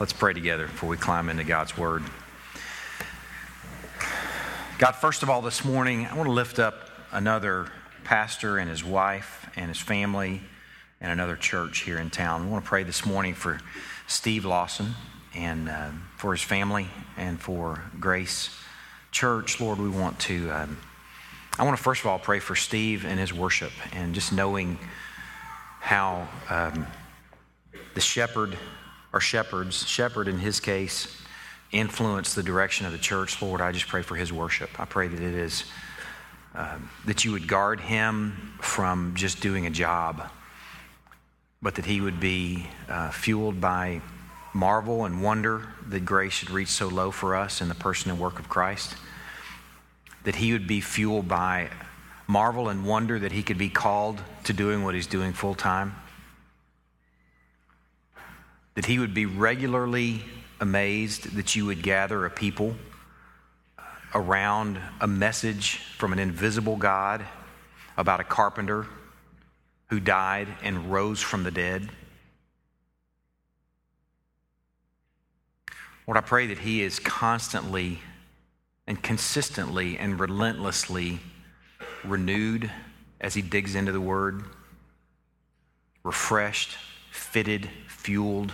Let's pray together before we climb into God's Word. God, first of all, this morning, I want to lift up another pastor and his wife and his family and another church here in town. I want to pray this morning for Steve Lawson and for his family and for Grace Church. Lord, we want to, I want to first of all pray for Steve and his worship and just knowing how the shepherd or shepherd in his case, influence the direction of the church. Lord, I just pray for his worship. I pray that it is, that you would guard him from just doing a job, but that he would be fueled by marvel and wonder that grace should reach so low for us in the person and work of Christ, that he would be fueled by marvel and wonder that he could be called to doing what he's doing full time, that he would be regularly amazed that you would gather a people around a message from an invisible God about a carpenter who died and rose from the dead. Lord, I pray that he is constantly and consistently and relentlessly renewed as he digs into the Word, refreshed, fitted, fueled,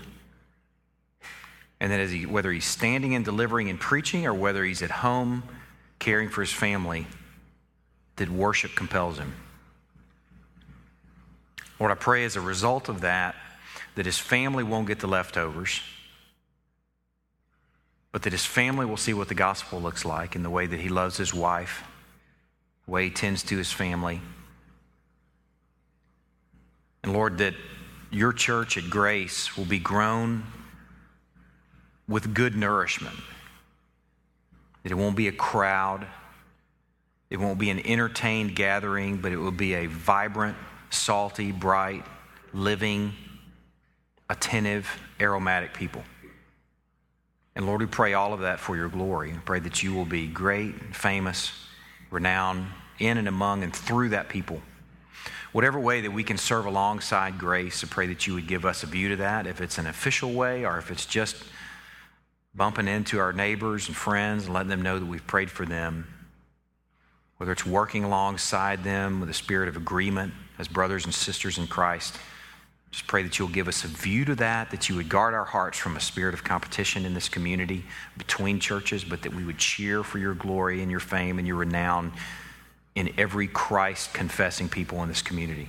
and that as he, whether he's standing and delivering and preaching or whether he's at home caring for his family, that worship compels him. Lord, I pray as a result of that, that his family won't get the leftovers, but that his family will see what the gospel looks like in the way that he loves his wife, the way he tends to his family. And Lord, that your church at Grace will be grown with good nourishment, that it won't be a crowd, it won't be an entertained gathering, but it will be a vibrant, salty, bright, living, attentive, aromatic people. And Lord, we pray all of that for your glory. We pray that you will be great, famous, renowned in and among and through that people. Whatever way that we can serve alongside Grace, I pray that you would give us a view to that, if it's an official way or if it's just bumping into our neighbors and friends and letting them know that we've prayed for them, whether it's working alongside them with a spirit of agreement as brothers and sisters in Christ. Just pray that you'll give us a view to that you would guard our hearts from a spirit of competition in this community between churches, but that we would cheer for your glory and your fame and your renown in every Christ-confessing people in this community.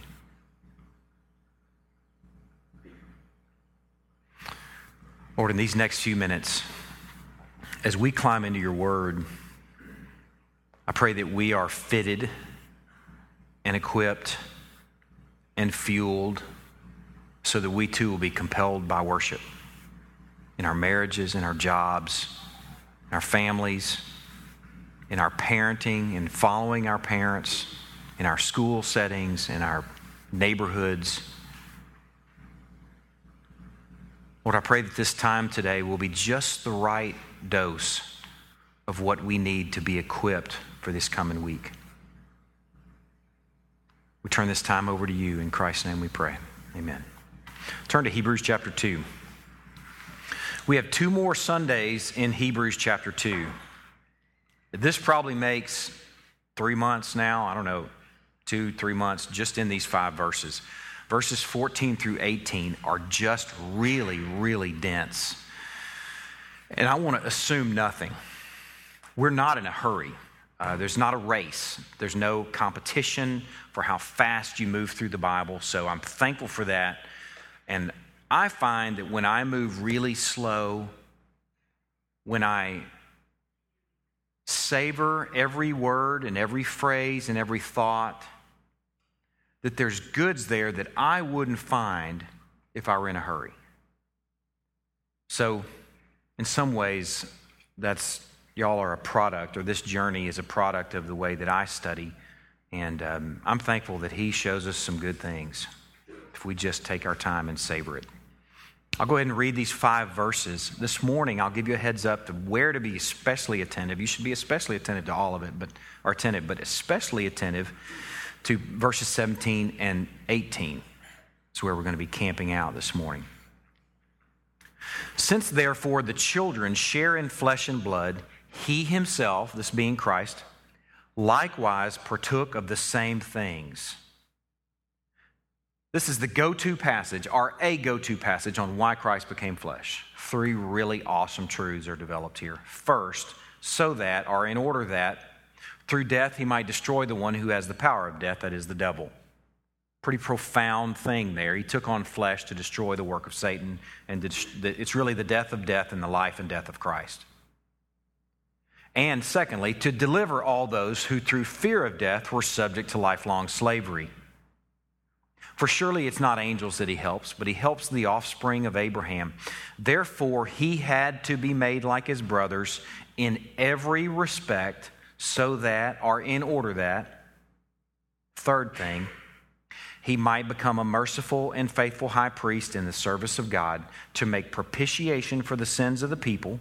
Lord, in these next few minutes, as we climb into your word, I pray that we are fitted and equipped and fueled so that we too will be compelled by worship in our marriages, in our jobs, in our families, in our parenting, in following our parents, in our school settings, in our neighborhoods. Lord, I pray that this time today will be just the right dose of what we need to be equipped for this coming week. We turn this time over to you. In Christ's name we pray. Amen. Turn to Hebrews chapter 2. We have two more Sundays in Hebrews chapter 2. This probably makes 3 months now, 2-3 months just in these 5 verses. Verses 14 through 18 are just really, really dense. And I want to assume nothing. We're not in a hurry. There's not a race. There's no competition for how fast you move through the Bible. So I'm thankful for that. And I find that when I move really slow, when I savor every word and every phrase and every thought, that there's goods there that I wouldn't find if I were in a hurry. So in some ways, that's, y'all are a product, or this journey is a product of the way that I study. And I'm thankful that he shows us some good things if we just take our time and savor it. I'll go ahead and read these 5 verses. This morning, I'll give you a heads up to where to be especially attentive. You should be especially attentive to all of it, but especially attentive to verses 17 and 18. It's where we're going to be camping out this morning. Since therefore the children share in flesh and blood, he himself, this being Christ, likewise partook of the same things. This is the go-to passage, or a go-to passage on why Christ became flesh. Three really awesome truths are developed here. First, so that, or in order that, through death he might destroy the one who has the power of death, that is the devil. Pretty profound thing there. He took on flesh to destroy the work of Satan, and it's really the death of death and the life and death of Christ. And secondly, to deliver all those who through fear of death were subject to lifelong slavery. For surely it's not angels that he helps, but he helps the offspring of Abraham. Therefore, he had to be made like his brothers in every respect, so that, or in order that, third thing, he might become a merciful and faithful high priest in the service of God to make propitiation for the sins of the people.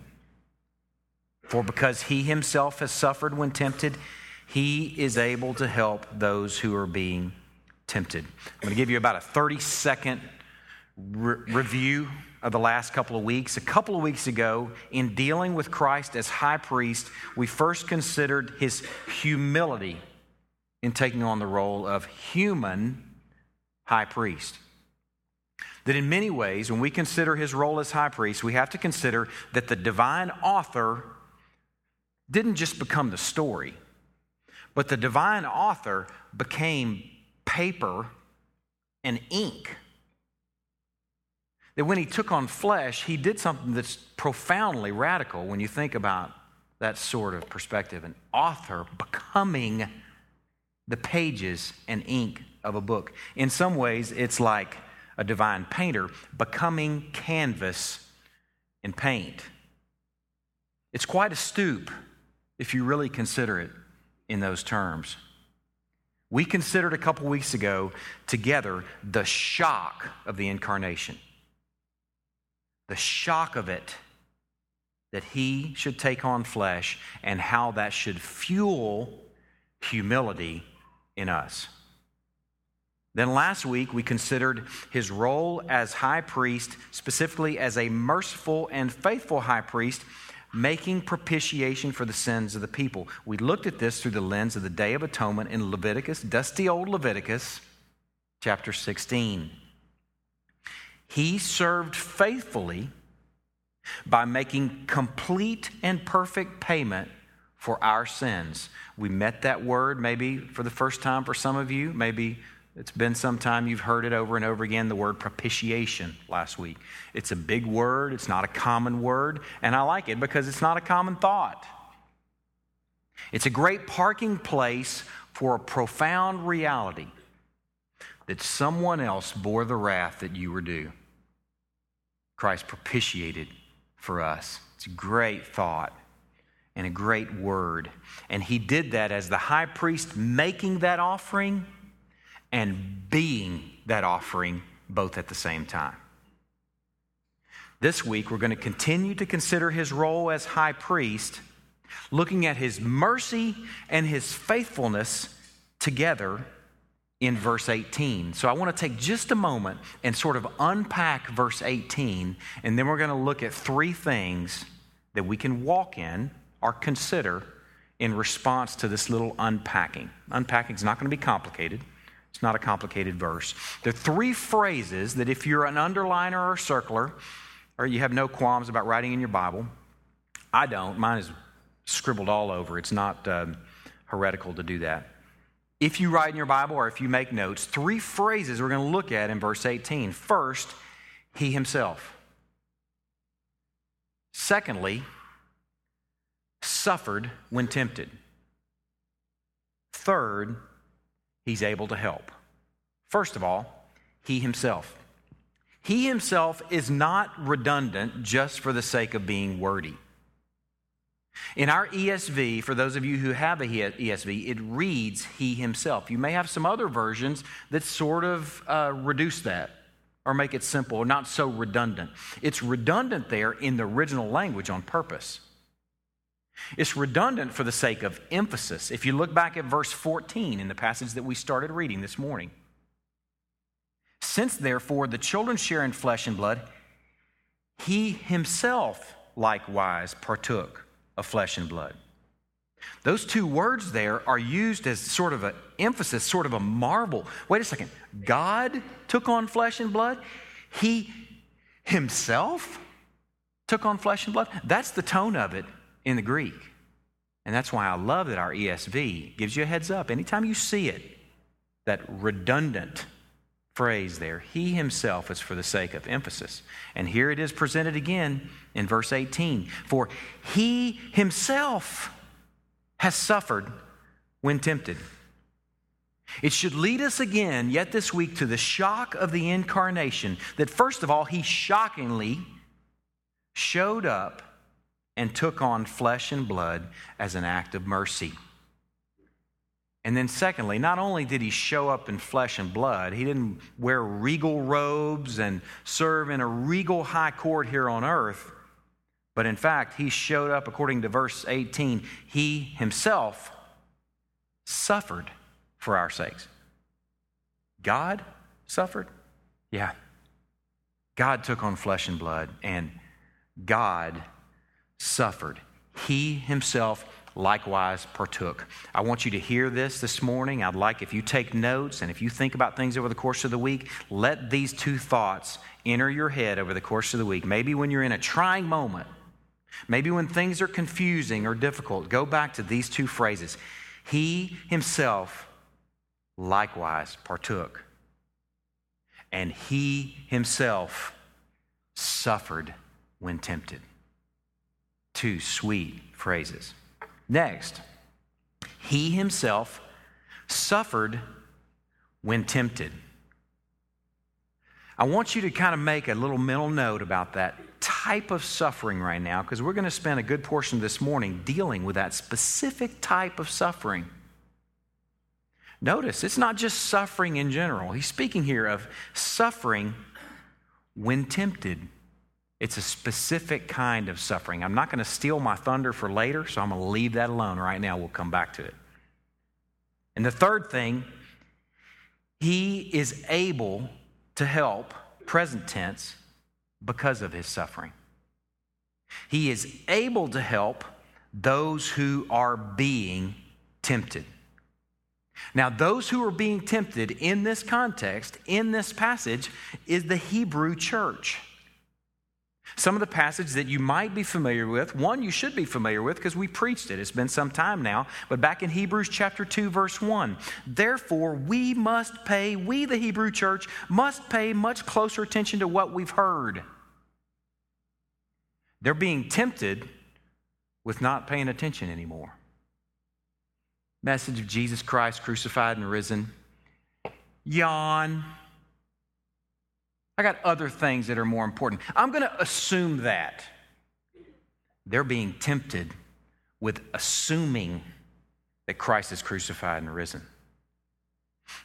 For because he himself has suffered when tempted, he is able to help those who are being tempted. I'm going to give you about a 30-second review of the last couple of weeks. A couple of weeks ago, in dealing with Christ as high priest, we first considered his humility in taking on the role of human high priest. That in many ways, when we consider his role as high priest, we have to consider that the divine author didn't just become the story, but the divine author became paper and ink. That when he took on flesh, he did something that's profoundly radical when you think about that sort of perspective. An author becoming the pages and ink of a book. In some ways, it's like a divine painter becoming canvas and paint. It's quite a stoop if you really consider it in those terms. We considered a couple weeks ago together the shock of the incarnation. The shock of it, that he should take on flesh, and how that should fuel humility in us. Then last week we considered his role as high priest, specifically as a merciful and faithful high priest, making propitiation for the sins of the people. We looked at this through the lens of the Day of Atonement in Leviticus, dusty old Leviticus, chapter 16. He served faithfully by making complete and perfect payment for our sins. We met that word maybe for the first time for some of you. Maybe it's been some time you've heard it over and over again, the word propitiation last week. It's a big word. It's not a common word. And I like it because it's not a common thought. It's a great parking place for a profound reality that someone else bore the wrath that you were due. Christ propitiated for us. It's a great thought and a great word. And he did that as the high priest, making that offering and being that offering, both at the same time. This week, we're going to continue to consider his role as high priest, looking at his mercy and his faithfulness together in verse 18. So I want to take just a moment and sort of unpack verse 18, and then we're going to look at three things that we can walk in or consider in response to this little unpacking. Unpacking is not going to be complicated. It's not a complicated verse. There are three phrases that if you're an underliner or a circler, or you have no qualms about writing in your Bible, I don't. Mine is scribbled all over. It's not heretical to do that. If you write in your Bible or if you make notes, three phrases we're going to look at in verse 18. First, he himself. Secondly, suffered when tempted. Third, he's able to help. First of all, he himself. He himself is not redundant just for the sake of being wordy. In our ESV, for those of you who have a ESV, it reads he himself. You may have some other versions that sort of reduce that or make it simple or not so redundant. It's redundant there in the original language on purpose. It's redundant for the sake of emphasis. If you look back at verse 14 in the passage that we started reading this morning. Since, therefore, the children share in flesh and blood, He himself likewise partook of flesh and blood. Those two words there are used as sort of an emphasis, sort of a marvel. Wait a second. God took on flesh and blood? He himself took on flesh and blood? That's the tone of it in the Greek. And that's why I love that our ESV gives you a heads up. Anytime you see it, that redundant phrase there, he himself, is for the sake of emphasis. And here it is presented again in verse 18. For he himself has suffered when tempted. It should lead us again, yet this week, to the shock of the incarnation, that first of all, he shockingly showed up and took on flesh and blood as an act of mercy. And then secondly, not only did he show up in flesh and blood, he didn't wear regal robes and serve in a regal high court here on earth. But in fact, he showed up, according to verse 18, he himself suffered for our sakes. God suffered? Yeah. God took on flesh and blood, and God suffered. He himself likewise partook. I want you to hear this morning. I'd like if you take notes and if you think about things over the course of the week, let these two thoughts enter your head over the course of the week. Maybe when you're in a trying moment, maybe when things are confusing or difficult, go back to these two phrases. He himself likewise partook, and he himself suffered when tempted. Two sweet phrases. Next, he himself suffered when tempted. I want you to kind of make a little mental note about that type of suffering right now, because we're going to spend a good portion of this morning dealing with that specific type of suffering. Notice, it's not just suffering in general. He's speaking here of suffering when tempted. It's a specific kind of suffering. I'm not going to steal my thunder for later, so I'm going to leave that alone right now. We'll come back to it. And the third thing, he is able to help, present tense, because of his suffering. He is able to help those who are being tempted. Now, those who are being tempted in this context, in this passage, is the Hebrew church. Some of the passages that you might be familiar with, one you should be familiar with because we preached it. It's been some time now, but back in Hebrews chapter 2, verse 1, therefore we the Hebrew church, must pay much closer attention to what we've heard. They're being tempted with not paying attention anymore. Message of Jesus Christ crucified and risen. Yawn. I got other things that are more important. I'm going to assume that. They're being tempted with assuming that Christ is crucified and risen.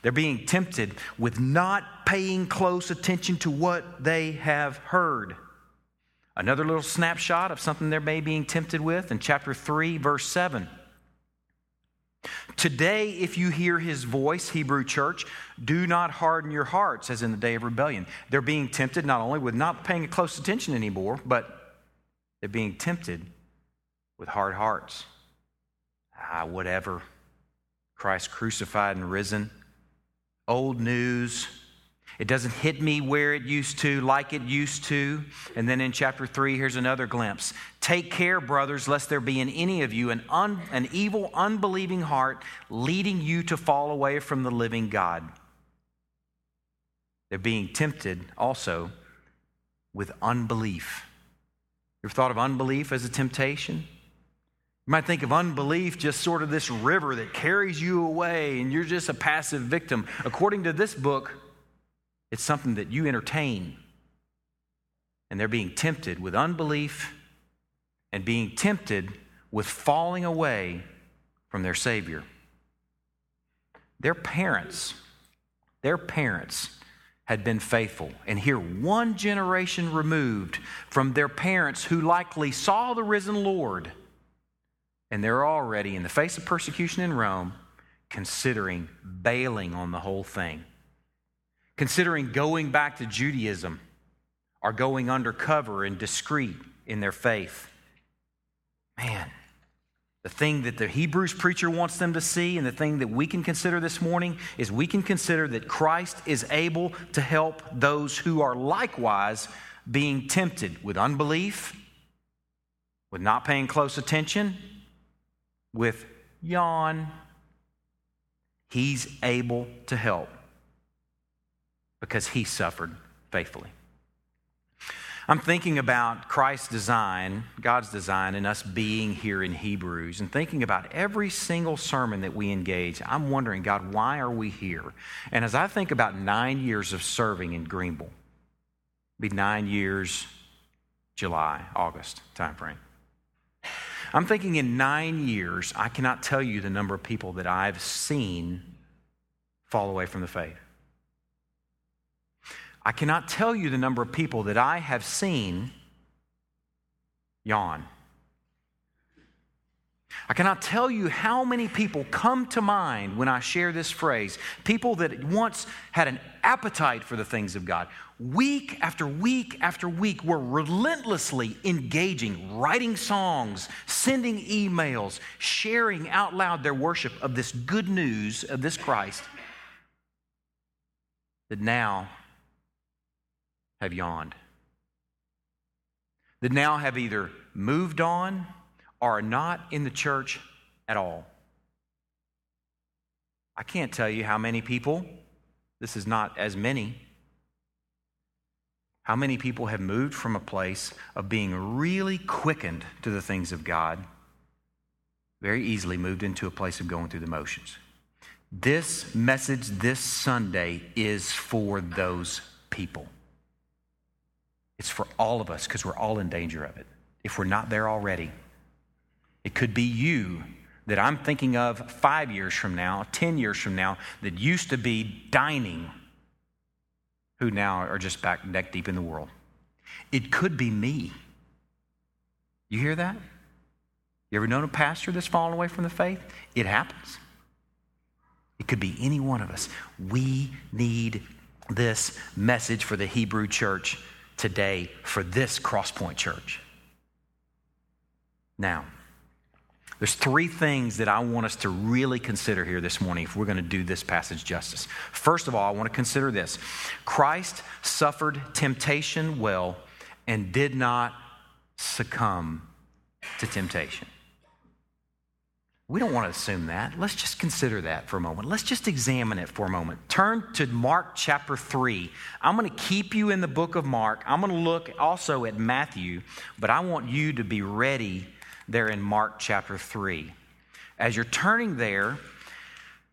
They're being tempted with not paying close attention to what they have heard. Another little snapshot of something they're maybe being tempted with in chapter 3, verse 7. Today, if you hear his voice, Hebrew church, do not harden your hearts as in the day of rebellion. They're being tempted not only with not paying close attention anymore, but they're being tempted with hard hearts. Whatever. Christ crucified and risen. Old news. It doesn't hit me where it used to, like it used to. And then in chapter 3, here's another glimpse. Take care, brothers, lest there be in any of you an evil, unbelieving heart leading you to fall away from the living God. They're being tempted also with unbelief. You ever thought of unbelief as a temptation? You might think of unbelief just sort of this river that carries you away and you're just a passive victim. According to this book, it's something that you entertain. And they're being tempted with unbelief and being tempted with falling away from their Savior. Their parents had been faithful. And here, one generation removed from their parents who likely saw the risen Lord. And they're already, in the face of persecution in Rome, considering bailing on the whole thing. Considering going back to Judaism are going undercover and discreet in their faith. Man, the thing that the Hebrews preacher wants them to see and the thing that we can consider this morning is we can consider that Christ is able to help those who are likewise being tempted with unbelief, with not paying close attention, with yawn. He's able to help because he suffered faithfully. I'm thinking about Christ's design, God's design, and us being here in Hebrews, and thinking about every single sermon that we engage. I'm wondering, God, why are we here? And as I think about 9 years of serving in Greenville, it'll be 9 years, July, August timeframe. I'm thinking in 9 years, I cannot tell you the number of people that I've seen fall away from the faith. I cannot tell you the number of people that I have seen yawn. I cannot tell you how many people come to mind when I share this phrase, people that once had an appetite for the things of God. Week after week after week, we're relentlessly engaging, writing songs, sending emails, sharing out loud their worship of this good news of this Christ that now have yawned, that now have either moved on or are not in the church at all. I can't tell you how many people, this is not as many, how many people have moved from a place of being really quickened to the things of God, very easily moved into a place of going through the motions. This message this Sunday is for those people. It's for all of us because we're all in danger of it if we're not there already. It could be you that I'm thinking of 5 years from now, 10 years from now, that used to be dining, who now are just back neck deep in the world. It could be me. You hear that? You ever known a pastor that's fallen away from the faith? It happens. It could be any one of us. We need this message for the Hebrew church today, for this Crosspoint Church. Now, there's three things that I want us to really consider here this morning if we're going to do this passage justice. First of all, I want to consider this. Christ suffered temptation well and did not succumb to temptation. We don't want to assume that. Let's just consider that for a moment. Let's just examine it for a moment. Turn to Mark chapter 3. I'm going to keep you in the book of Mark. I'm going to look also at Matthew, but I want you to be ready there in Mark chapter 3. As you're turning there,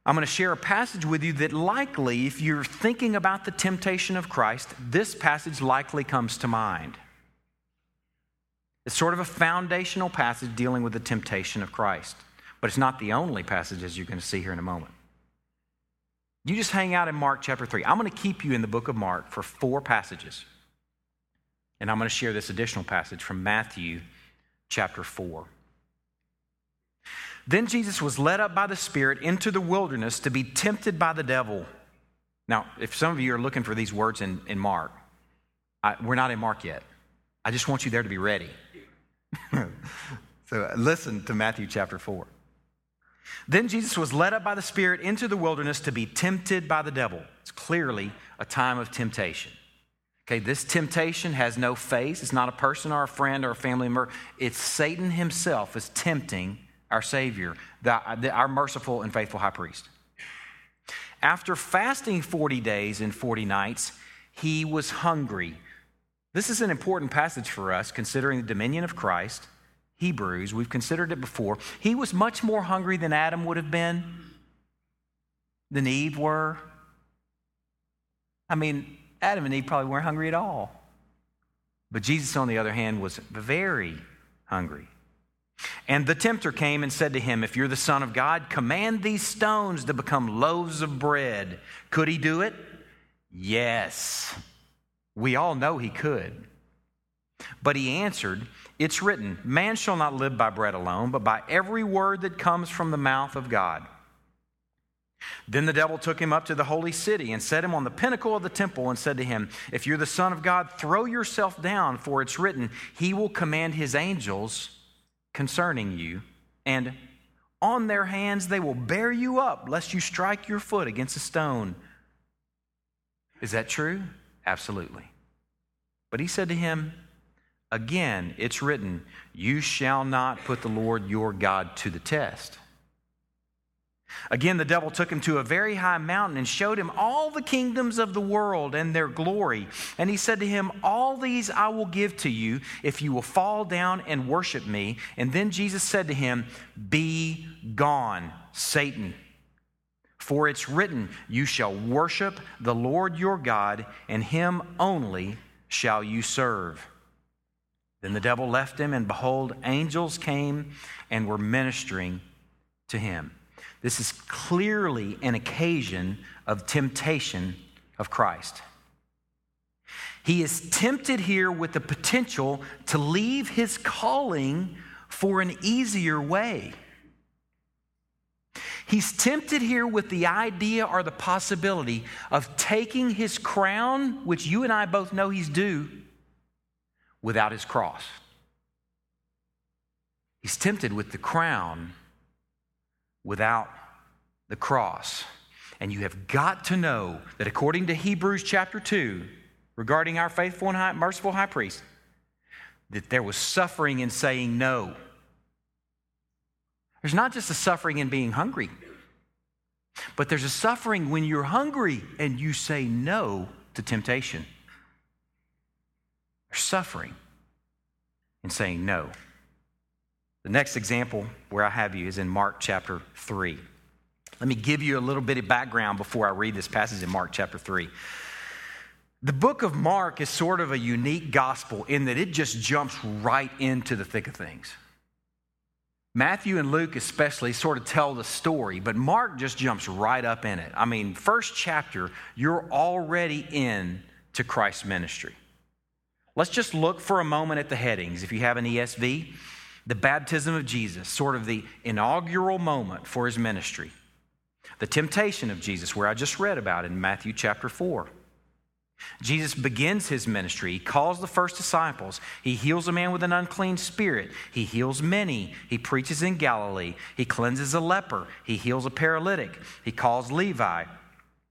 I'm going to share a passage with you that likely, if you're thinking about the temptation of Christ, this passage likely comes to mind. It's sort of a foundational passage dealing with the temptation of Christ. But it's not the only passage, as you're going to see here in a moment. You just hang out in Mark chapter 3. I'm going to keep you in the book of Mark for 4 passages. And I'm going to share this additional passage from Matthew chapter 4. Then Jesus was led up by the Spirit into the wilderness to be tempted by the devil. Now, if some of you are looking for these words in Mark, we're not in Mark yet. I just want you there to be ready. So listen to Matthew chapter 4. Then Jesus was led up by the Spirit into the wilderness to be tempted by the devil. It's clearly a time of temptation. Okay, this temptation has no face. It's not a person or a friend or a family member. It's Satan himself is tempting our Savior, our merciful and faithful high priest. After fasting 40 days and 40 nights, he was hungry. This is an important passage for us considering the dominion of Christ. Hebrews, we've considered it before. He was much more hungry than Adam would have been, than Eve were. I mean, Adam and Eve probably weren't hungry at all. But Jesus, on the other hand, was very hungry. And the tempter came and said to him, "If you're the Son of God, command these stones to become loaves of bread." Could he do it? Yes. We all know he could. But he answered, "It's written, man shall not live by bread alone, but by every word that comes from the mouth of God." Then the devil took him up to the holy city and set him on the pinnacle of the temple and said to him, "If you're the Son of God, throw yourself down, for it's written, he will command his angels concerning you, and on their hands they will bear you up, lest you strike your foot against a stone." Is that true? Absolutely. But he said to him, "Again, it's written, you shall not put the Lord your God to the test." Again, the devil took him to a very high mountain and showed him all the kingdoms of the world and their glory. And he said to him, "All these I will give to you if you will fall down and worship me." And then Jesus said to him, "Be gone, Satan, for it's written, you shall worship the Lord your God, and him only shall you serve." Then the devil left him, and behold, angels came and were ministering to him. This is clearly an occasion of temptation of Christ. He is tempted here with the potential to leave his calling for an easier way. He's tempted here with the idea or the possibility of taking his crown, which you and I both know he's due, without his cross. He's tempted with the crown without the cross. And you have got to know that according to Hebrews chapter 2, regarding our faithful and merciful high priest, that there was suffering in saying no. There's not just a suffering in being hungry, but there's a suffering when you're hungry and you say no to temptation. There's suffering in saying no. The next example where I have you is in Mark chapter 3. Let me give you a little bit of background before I read this passage in Mark chapter 3. The book of Mark is sort of a unique gospel in that it just jumps right into the thick of things. Matthew and Luke especially sort of tell the story, but Mark just jumps right up in it. I mean, first chapter, you're already in to Christ's ministry. Let's just look for a moment at the headings. If you have an ESV, the baptism of Jesus, sort of the inaugural moment for his ministry. The temptation of Jesus, where I just read about in Matthew chapter 4. Jesus begins his ministry. He calls the first disciples. He heals a man with an unclean spirit. He heals many. He preaches in Galilee. He cleanses a leper. He heals a paralytic. He calls Levi.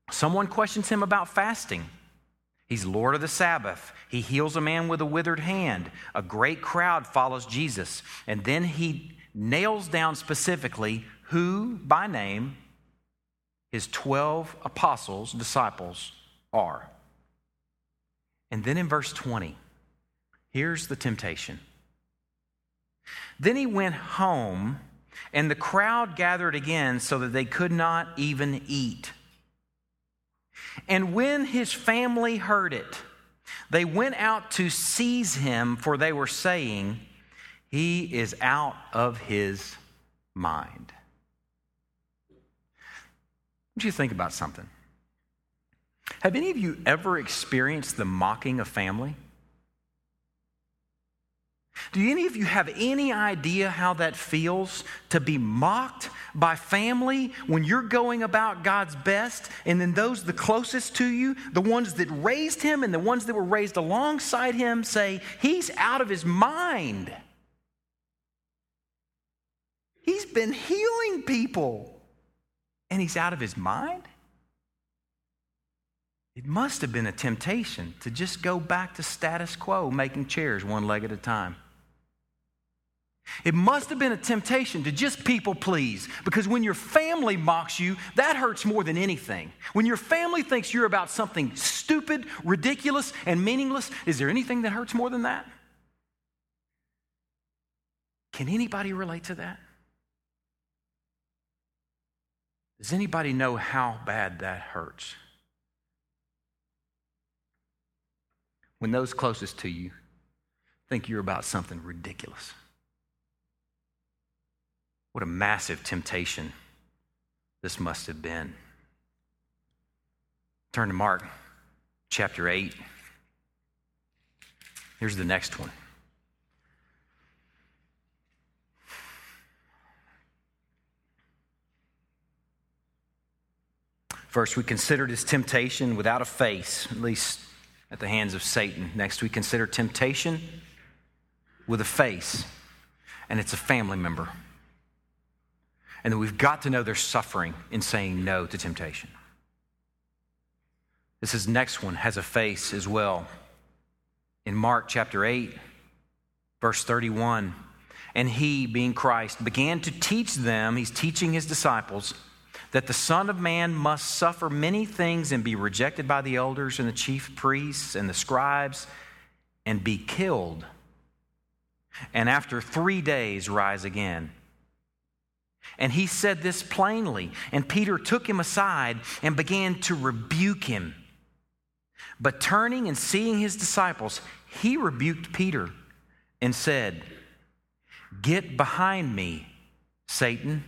Someone questions him about fasting. He's Lord of the Sabbath. He heals a man with a withered hand. A great crowd follows Jesus. And then he nails down specifically who, by name, his 12 apostles, disciples, are. And then in verse 20, here's the temptation. Then he went home, and the crowd gathered again so that they could not even eat. And when his family heard it, they went out to seize him, for they were saying, "He is out of his mind." What do you think about something? Have any of you ever experienced the mocking of family? Do any of you have any idea how that feels to be mocked by family when you're going about God's best, and then those the closest to you, the ones that raised him and the ones that were raised alongside him, say, "He's out of his mind. He's been healing people, and he's out of his mind?" It must have been a temptation to just go back to status quo, making chairs one leg at a time. It must have been a temptation to just people please, because when your family mocks you, that hurts more than anything. When your family thinks you're about something stupid, ridiculous, and meaningless, is there anything that hurts more than that? Can anybody relate to that? Does anybody know how bad that hurts? When those closest to you think you're about something ridiculous. What a massive temptation this must have been. Turn to Mark chapter 8. Here's the next one. First, we considered his temptation without a face, at least at the hands of Satan. Next, we consider temptation with a face, and it's a family member. And then we've got to know their suffering in saying no to temptation. This next one has a face as well. In Mark chapter 8, verse 31, and he, being Christ, began to teach them, he's teaching his disciples, that the Son of Man must suffer many things and be rejected by the elders and the chief priests and the scribes and be killed, and after 3 days rise again. And he said this plainly, and Peter took him aside and began to rebuke him. But turning and seeing his disciples, he rebuked Peter and said, "Get behind me, Satan,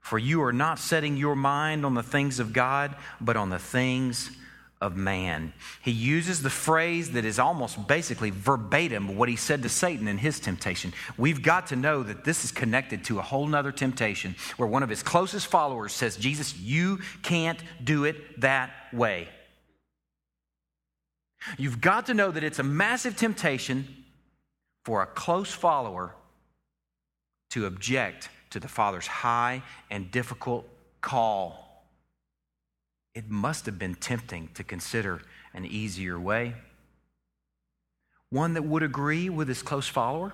for you are not setting your mind on the things of God, but on the things of man." He uses the phrase that is almost basically verbatim what he said to Satan in his temptation. We've got to know that this is connected to a whole nother temptation where one of his closest followers says, "Jesus, you can't do it that way." You've got to know that it's a massive temptation for a close follower to object to the Father's high and difficult call. It must have been tempting to consider an easier way, one that would agree with his close follower.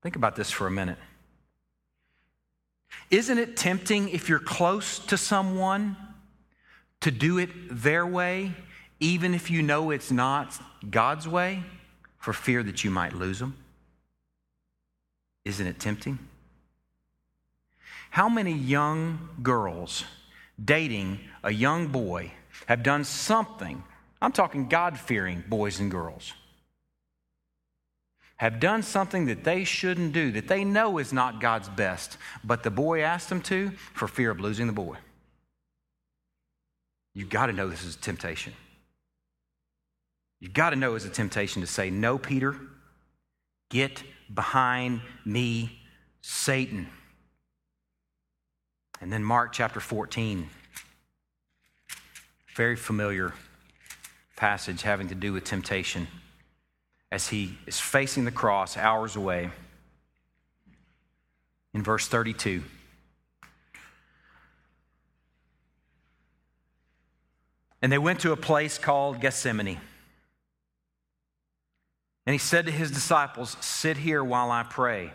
Think about this for a minute. Isn't it tempting if you're close to someone to do it their way, even if you know it's not God's way, for fear that you might lose them? Isn't it tempting? How many young girls dating a young boy have done something, I'm talking God-fearing boys and girls, have done something that they shouldn't do, that they know is not God's best, but the boy asked them to for fear of losing the boy? You've got to know this is a temptation. You've got to know it's a temptation to say, "No, Peter, get behind me, Satan." And then Mark chapter 14, very familiar passage having to do with temptation as he is facing the cross hours away. In verse 32, and they went to a place called Gethsemane. And he said to his disciples, "Sit here while I pray."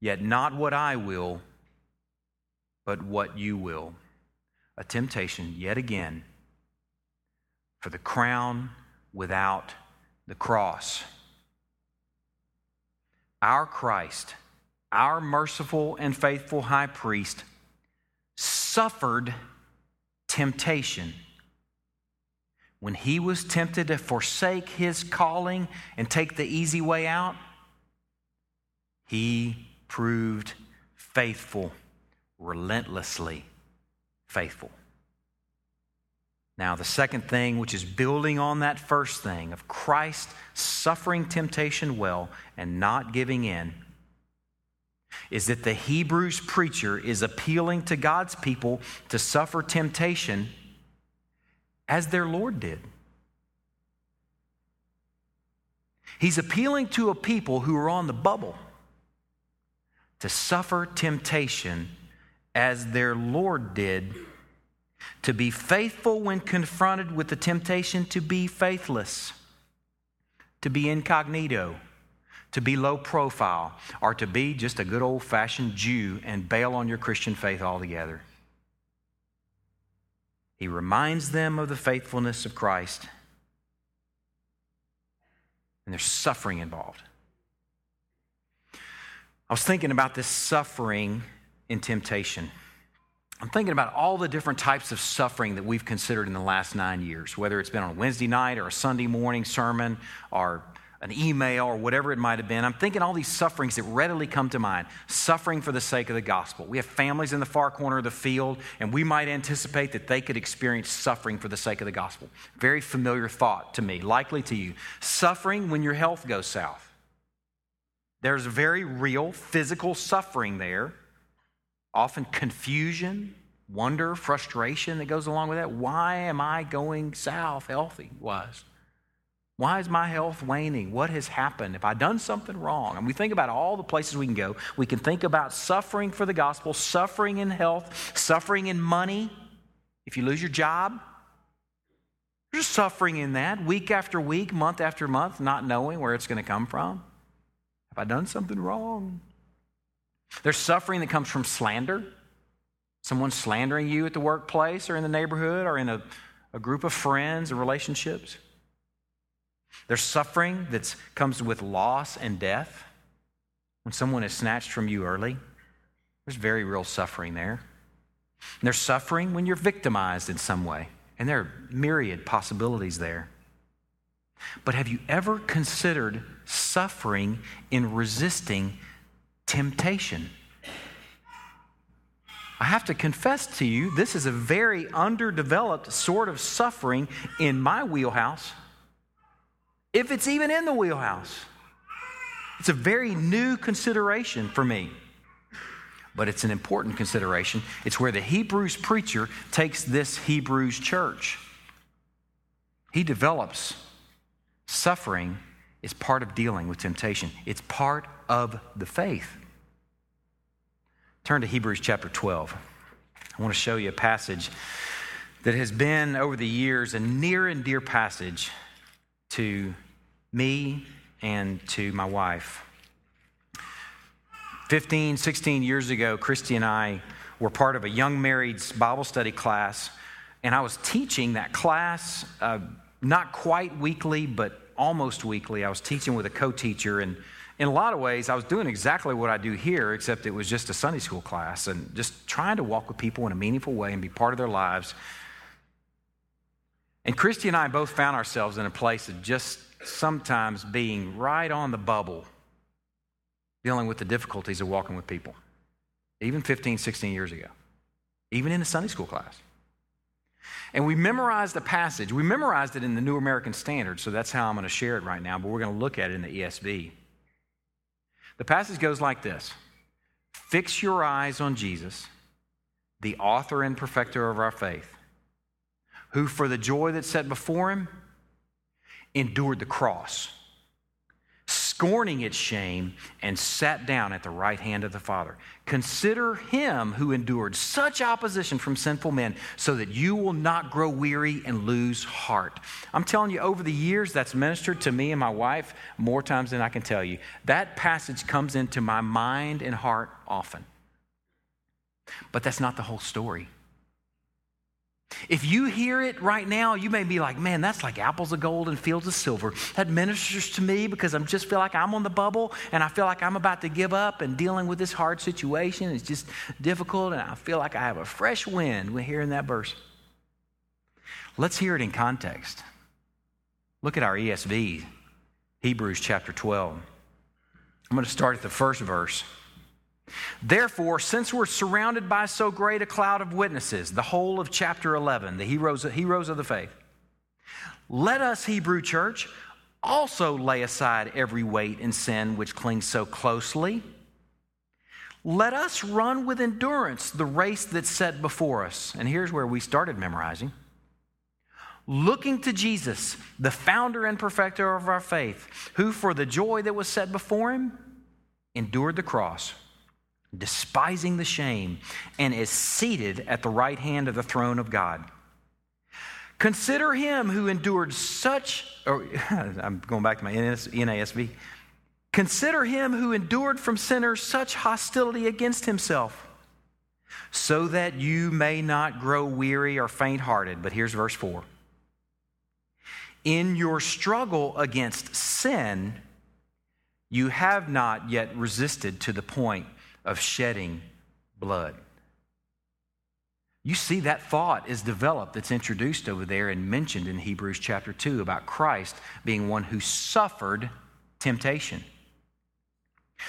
Yet not what I will, but what you will." A temptation yet again for the crown without the cross. Our Christ, our merciful and faithful high priest, suffered temptation when he was tempted to forsake his calling and take the easy way out. He proved faithful, relentlessly faithful. Now, the second thing, which is building on that first thing of Christ suffering temptation well and not giving in, is that the Hebrews preacher is appealing to God's people to suffer temptation as their Lord did. He's appealing to a people who are on the bubble to suffer temptation as their Lord did, to be faithful when confronted with the temptation to be faithless, to be incognito, to be low profile, or to be just a good old-fashioned Jew and bail on your Christian faith altogether. He reminds them of the faithfulness of Christ, and there's suffering involved. I was thinking about this suffering in temptation. I'm thinking about all the different types of suffering that we've considered in the last 9 years, whether it's been on a Wednesday night or a Sunday morning sermon or an email or whatever it might have been. I'm thinking all these sufferings that readily come to mind. Suffering for the sake of the gospel. We have families in the far corner of the field, and we might anticipate that they could experience suffering for the sake of the gospel. Very familiar thought to me, likely to you. Suffering when your health goes south. There's very real physical suffering there. Often confusion, wonder, frustration that goes along with that. Why am I going south healthy-wise? Why is my health waning? What has happened? Have I done something wrong? And we think about all the places we can go. We can think about suffering for the gospel, suffering in health, suffering in money. If you lose your job, you're suffering in that week after week, month after month, not knowing where it's going to come from. Have I done something wrong? There's suffering that comes from slander. Someone slandering you at the workplace or in the neighborhood or in a group of friends or relationships. There's suffering that comes with loss and death. When someone is snatched from you early, there's very real suffering there. And there's suffering when you're victimized in some way. And there are myriad possibilities there. But have you ever considered suffering in resisting temptation? I have to confess to you, this is a very underdeveloped sort of suffering in my wheelhouse. If it's even in the wheelhouse, it's a very new consideration for me. But it's an important consideration. It's where the Hebrews preacher takes this Hebrews church. He develops suffering is part of dealing with temptation. It's part of the faith. Turn to Hebrews chapter 12. I want to show you a passage that has been over the years a near and dear passage to me and to my wife. 15, 16 years ago, Christy and I were part of a young marrieds Bible study class, and I was teaching that class not quite weekly, but almost weekly. I was teaching with a co-teacher, and in a lot of ways, I was doing exactly what I do here, except it was just a Sunday school class, and just trying to walk with people in a meaningful way and be part of their lives. And Christy and I both found ourselves in a place of just sometimes being right on the bubble, dealing with the difficulties of walking with people, even 15, 16 years ago, even in a Sunday school class. And we memorized the passage. We memorized it in the New American Standard, so that's how I'm going to share it right now, but we're going to look at it in the ESV. The passage goes like this. Fix your eyes on Jesus, the author and perfecter of our faith, who for the joy that set before him endured the cross, scorning its shame, and sat down at the right hand of the Father. Consider him who endured such opposition from sinful men so that you will not grow weary and lose heart. I'm telling you, over the years, that's ministered to me and my wife more times than I can tell you. That passage comes into my mind and heart often. But that's not the whole story. If you hear it right now, you may be like, man, that's like apples of gold and fields of silver. That ministers to me because I just feel like I'm on the bubble and I feel like I'm about to give up and dealing with this hard situation. It's just difficult and I feel like I have a fresh wind when hearing that verse. Let's hear it in context. Look at our ESV, Hebrews chapter 12. I'm going to start at the first verse. Therefore, since we're surrounded by so great a cloud of witnesses, the whole of chapter 11, the heroes of the faith, let us, Hebrew church, also lay aside every weight and sin which clings so closely. Let us run with endurance the race that's set before us. And here's where we started memorizing. Looking to Jesus, the founder and perfecter of our faith, who for the joy that was set before him, endured the cross, despising the shame, and is seated at the right hand of the throne of God. Consider him who endured such, I'm going back to my NASB. Consider him who endured from sinners such hostility against himself, so that you may not grow weary or faint-hearted. But here's verse 4. In your struggle against sin, you have not yet resisted to the point of shedding blood. You see that thought is developed, that's introduced over there and mentioned in Hebrews chapter 2 about Christ being one who suffered temptation.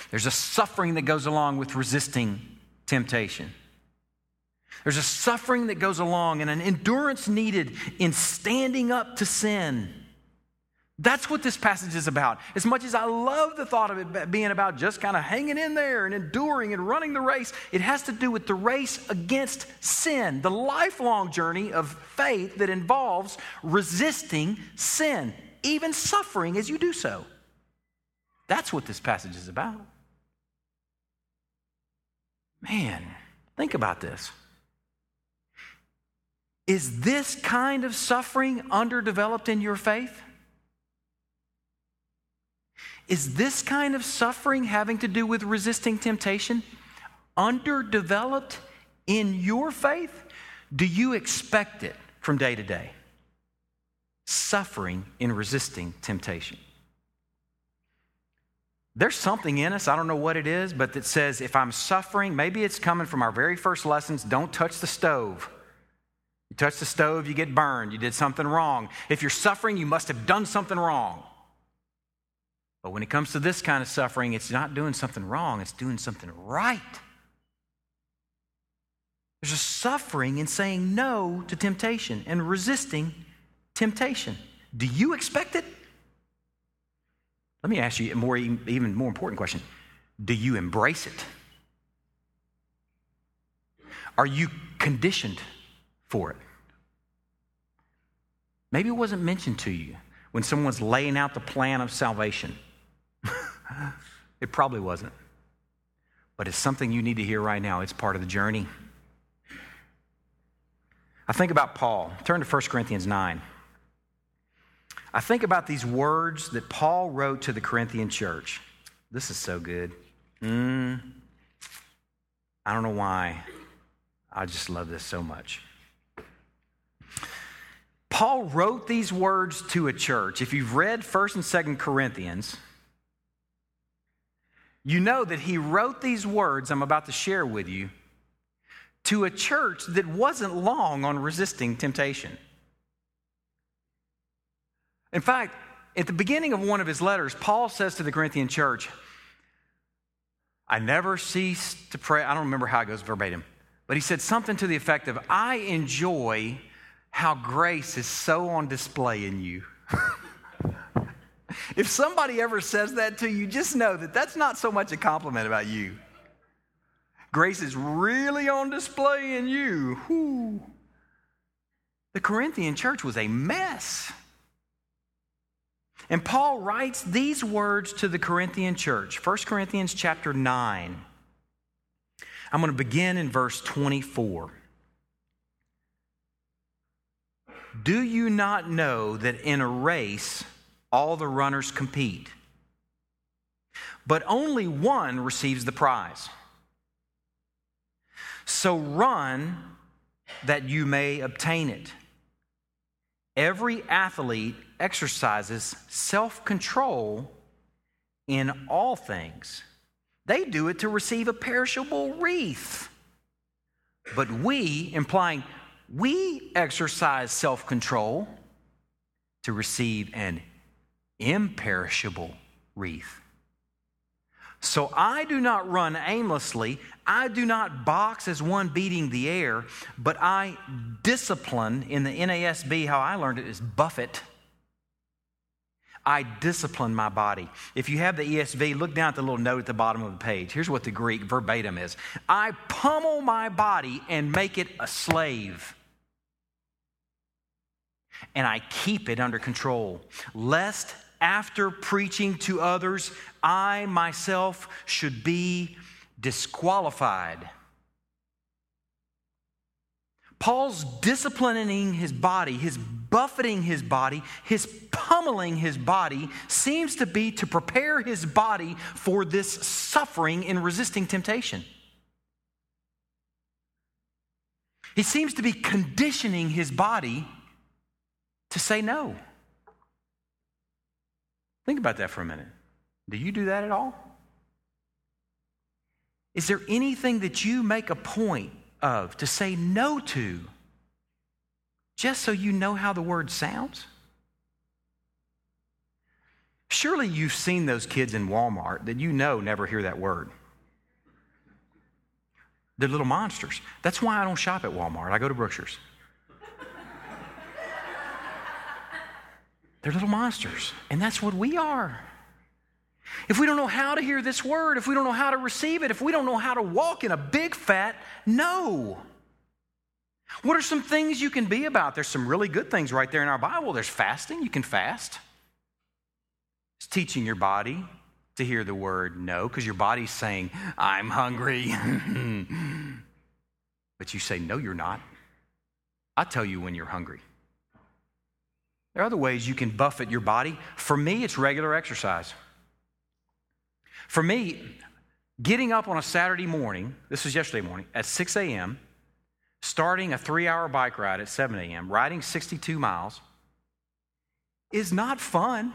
There's a suffering that goes along with resisting temptation. There's a suffering that goes along and an endurance needed in standing up to sin. That's what this passage is about. As much as I love the thought of it being about just kind of hanging in there and enduring and running the race, it has to do with the race against sin, the lifelong journey of faith that involves resisting sin, even suffering as you do so. That's what this passage is about. Man, think about this. Is this kind of suffering underdeveloped in your faith? Is this kind of suffering having to do with resisting temptation underdeveloped in your faith? Do you expect it from day to day? Suffering in resisting temptation. There's something in us, I don't know what it is, but that says if I'm suffering, maybe it's coming from our very first lessons, don't touch the stove. You touch the stove, you get burned. You did something wrong. If you're suffering, you must have done something wrong. But when it comes to this kind of suffering, it's not doing something wrong, it's doing something right. There's a suffering in saying no to temptation and resisting temptation. Do you expect it? Let me ask you an even more important question. Do you embrace it? Are you conditioned for it? Maybe it wasn't mentioned to you when someone's laying out the plan of salvation. It probably wasn't. But it's something you need to hear right now. It's part of the journey. I think about Paul. Turn to 1 Corinthians 9. I think about these words that Paul wrote to the Corinthian church. This is so good. I don't know why. I just love this so much. Paul wrote these words to a church. If you've read 1 and 2 Corinthians, you know that he wrote these words I'm about to share with you to a church that wasn't long on resisting temptation. In fact, at the beginning of one of his letters, Paul says to the Corinthian church, I never cease to pray. I don't remember how it goes verbatim, but he said something to the effect of, I enjoy how grace is so on display in you. If somebody ever says that to you, just know that that's not so much a compliment about you. Grace is really on display in you. Whew. The Corinthian church was a mess. And Paul writes these words to the Corinthian church, 1 Corinthians chapter 9. I'm going to begin in verse 24. Do you not know that in a race all the runners compete, but only one receives the prize? So run that you may obtain it. Every athlete exercises self-control in all things. They do it to receive a perishable wreath. But we, implying we exercise self-control to receive an imperishable wreath. So I do not run aimlessly. I do not box as one beating the air, but I discipline, in the NASB, how I learned it is buffet. I discipline my body. If you have the ESV, look down at the little note at the bottom of the page. Here's what the Greek verbatim is. I pummel my body and make it a slave. And I keep it under control, lest after preaching to others, I myself should be disqualified. Paul's disciplining his body, his buffeting his body, his pummeling his body seems to be to prepare his body for this suffering in resisting temptation. He seems to be conditioning his body to say no. Think about that for a minute. Do you do that at all? Is there anything that you make a point of, to say no to, just so you know how the word sounds? Surely you've seen those kids in Walmart that you know never hear that word. They're little monsters. That's why I don't shop at Walmart. I go to Brookshire's. They're little monsters, and that's what we are. If we don't know how to hear this word, if we don't know how to receive it, if we don't know how to walk in a big fat no. What are some things you can be about? There's some really good things right there in our Bible. There's fasting. You can fast. It's teaching your body to hear the word no, because your body's saying, I'm hungry. But you say, no, you're not. I tell you when you're hungry. There are other ways you can buffet your body. For me, it's regular exercise. For me, getting up on a Saturday morning, this was yesterday morning, at 6 a.m., starting a 3-hour bike ride at 7 a.m., riding 62 miles, is not fun.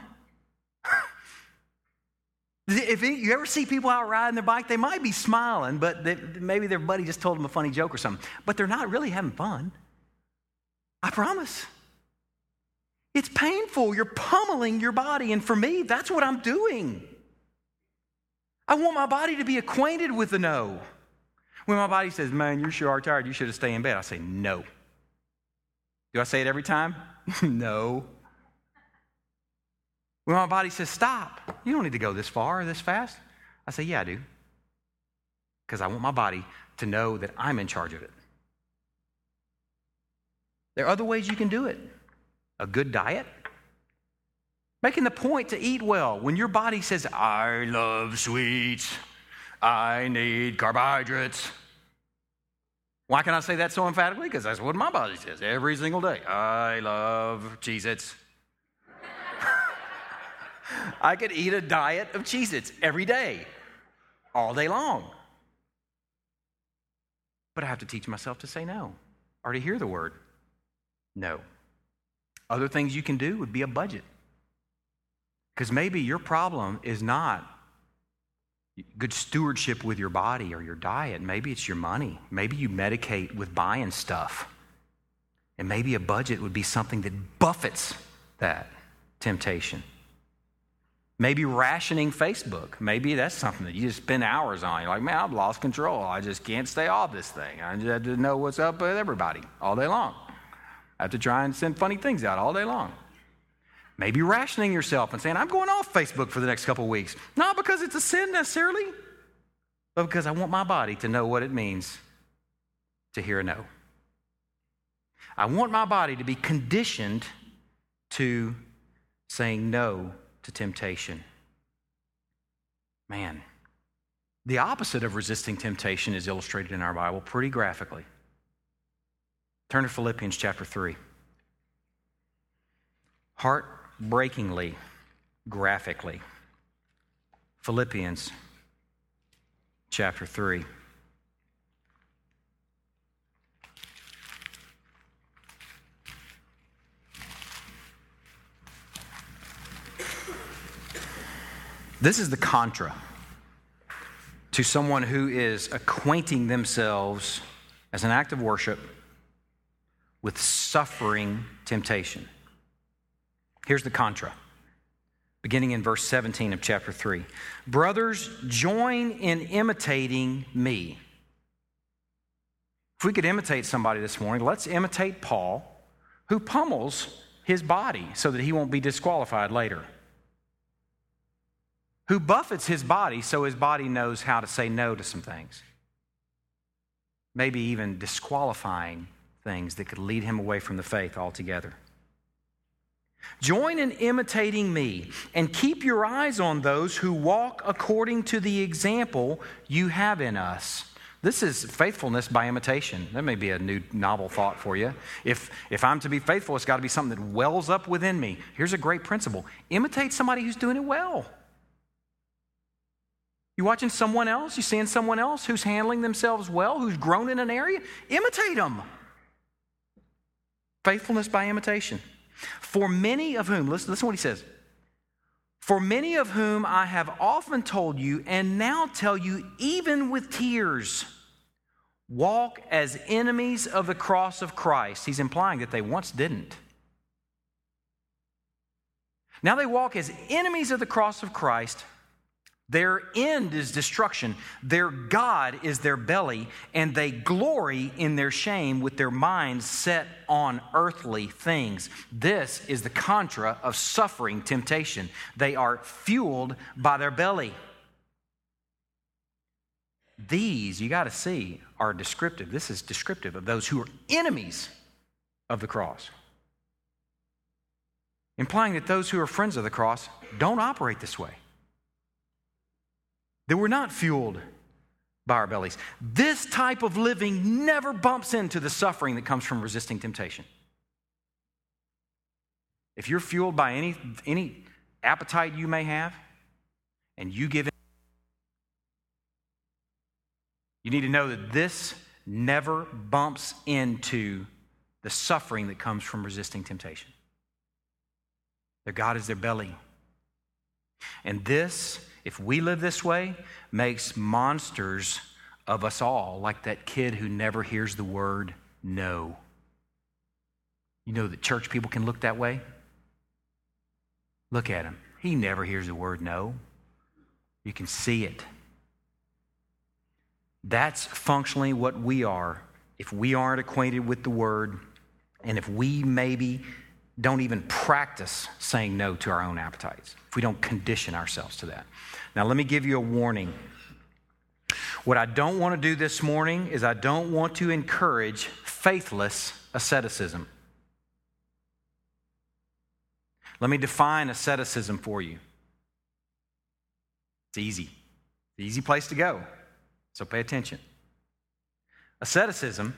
If you ever see people out riding their bike, they might be smiling, but maybe their buddy just told them a funny joke or something. But they're not really having fun. I promise. It's painful. You're pummeling your body. And for me, that's what I'm doing. I want my body to be acquainted with the no. When my body says, man, you sure are tired. You should have stayed in bed. I say, no. Do I say it every time? No. When my body says, stop. You don't need to go this far or this fast. I say, yeah, I do. Because I want my body to know that I'm in charge of it. There are other ways you can do it. A good diet. Making the point to eat well. When your body says, I love sweets, I need carbohydrates. Why can I say that so emphatically? Because that's what my body says every single day. I love Cheez-Its. I could eat a diet of Cheez-Its every day, all day long. But I have to teach myself to say no, or to hear the word no. Other things you can do would be a budget. Because maybe your problem is not good stewardship with your body or your diet. Maybe it's your money. Maybe you medicate with buying stuff. And maybe a budget would be something that buffets that temptation. Maybe rationing Facebook. Maybe that's something that you just spend hours on. You're like, man, I've lost control. I just can't stay off this thing. I just have to know what's up with everybody all day long. I have to try and send funny things out all day long. Maybe rationing yourself and saying, I'm going off Facebook for the next couple of weeks. Not because it's a sin necessarily, but because I want my body to know what it means to hear a no. I want my body to be conditioned to saying no to temptation. Man, the opposite of resisting temptation is illustrated in our Bible pretty graphically. Turn to Philippians chapter 3. Heartbreakingly, graphically, Philippians chapter 3. This is the contra to someone who is acquainting themselves as an act of worship with suffering temptation. Here's the contra, beginning in verse 17 of chapter 3. Brothers, join in imitating me. If we could imitate somebody this morning, let's imitate Paul, who pummels his body so that he won't be disqualified later, who buffets his body so his body knows how to say no to some things, maybe even disqualifying things that could lead him away from the faith altogether. Join in imitating me and keep your eyes on those who walk according to the example you have in us. This is faithfulness by imitation. That may be a new novel thought for you. If I'm to be faithful, it's got to be something that wells up within me. Here's a great principle. Imitate somebody who's doing it well. You watching someone else? You seeing someone else who's handling themselves well, who's grown in an area? Imitate them. Faithfulness by imitation. For many of whom, listen to what he says, for many of whom I have often told you and now tell you even with tears, walk as enemies of the cross of Christ. He's implying that they once didn't. Now they walk as enemies of the cross of Christ. Their end is destruction. Their God is their belly, and they glory in their shame with their minds set on earthly things. This is the contra of suffering temptation. They are fueled by their belly. These, you got to see, are descriptive. This is descriptive of those who are enemies of the cross, implying that those who are friends of the cross don't operate this way. That we're not fueled by our bellies. This type of living never bumps into the suffering that comes from resisting temptation. If you're fueled by any appetite you may have, and you give in, you need to know that this never bumps into the suffering that comes from resisting temptation. Their God is their belly. And this, if we live this way, makes monsters of us all, like that kid who never hears the word no. You know that church people can look that way? Look at him. He never hears the word no. You can see it. That's functionally what we are. If we aren't acquainted with the word, and if we maybe don't even practice saying no to our own appetites, if we don't condition ourselves to that. Now, let me give you a warning. What I don't want to do this morning is I don't want to encourage faithless asceticism. Let me define asceticism for you. It's easy. It's an easy place to go, so pay attention. Asceticism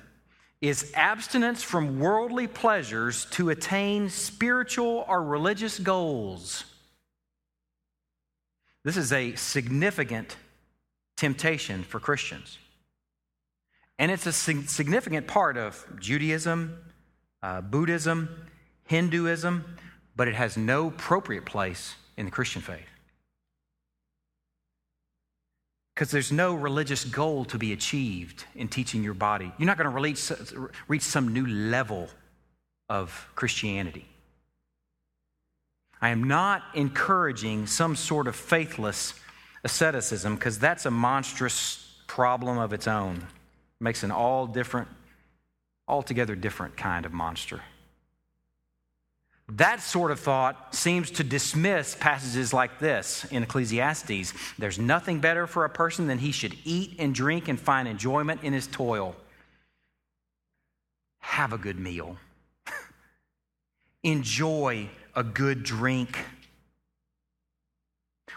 is abstinence from worldly pleasures to attain spiritual or religious goals. This is a significant temptation for Christians. And it's a significant part of Judaism, Buddhism, Hinduism, but it has no appropriate place in the Christian faith. Because there's no religious goal to be achieved in teaching your body. You're not going to reach some new level of Christianity. I am not encouraging some sort of faithless asceticism, because that's a monstrous problem of its own. It makes an altogether different kind of monster. That sort of thought seems to dismiss passages like this in Ecclesiastes. There's nothing better for a person than he should eat and drink and find enjoyment in his toil. Have a good meal. Enjoy a good drink.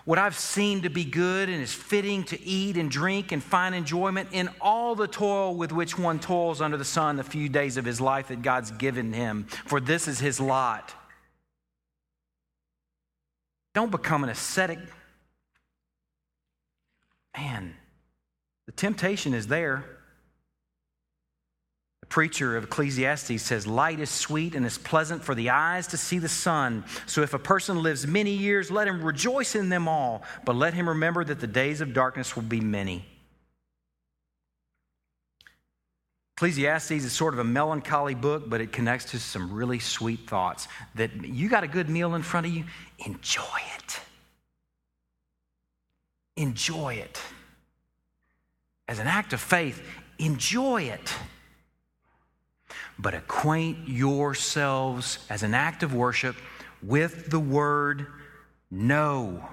What I've seen to be good and is fitting to eat and drink and find enjoyment in all the toil with which one toils under the sun the few days of his life that God's given him, for this is his lot. Don't become an ascetic. Man, the temptation is there. The preacher of Ecclesiastes says, light is sweet and is pleasant for the eyes to see the sun. So if a person lives many years, let him rejoice in them all. But let him remember that the days of darkness will be many. Ecclesiastes is sort of a melancholy book, but it connects to some really sweet thoughts. That you got a good meal in front of you, enjoy it. Enjoy it. As an act of faith, enjoy it. But acquaint yourselves as an act of worship with the word no.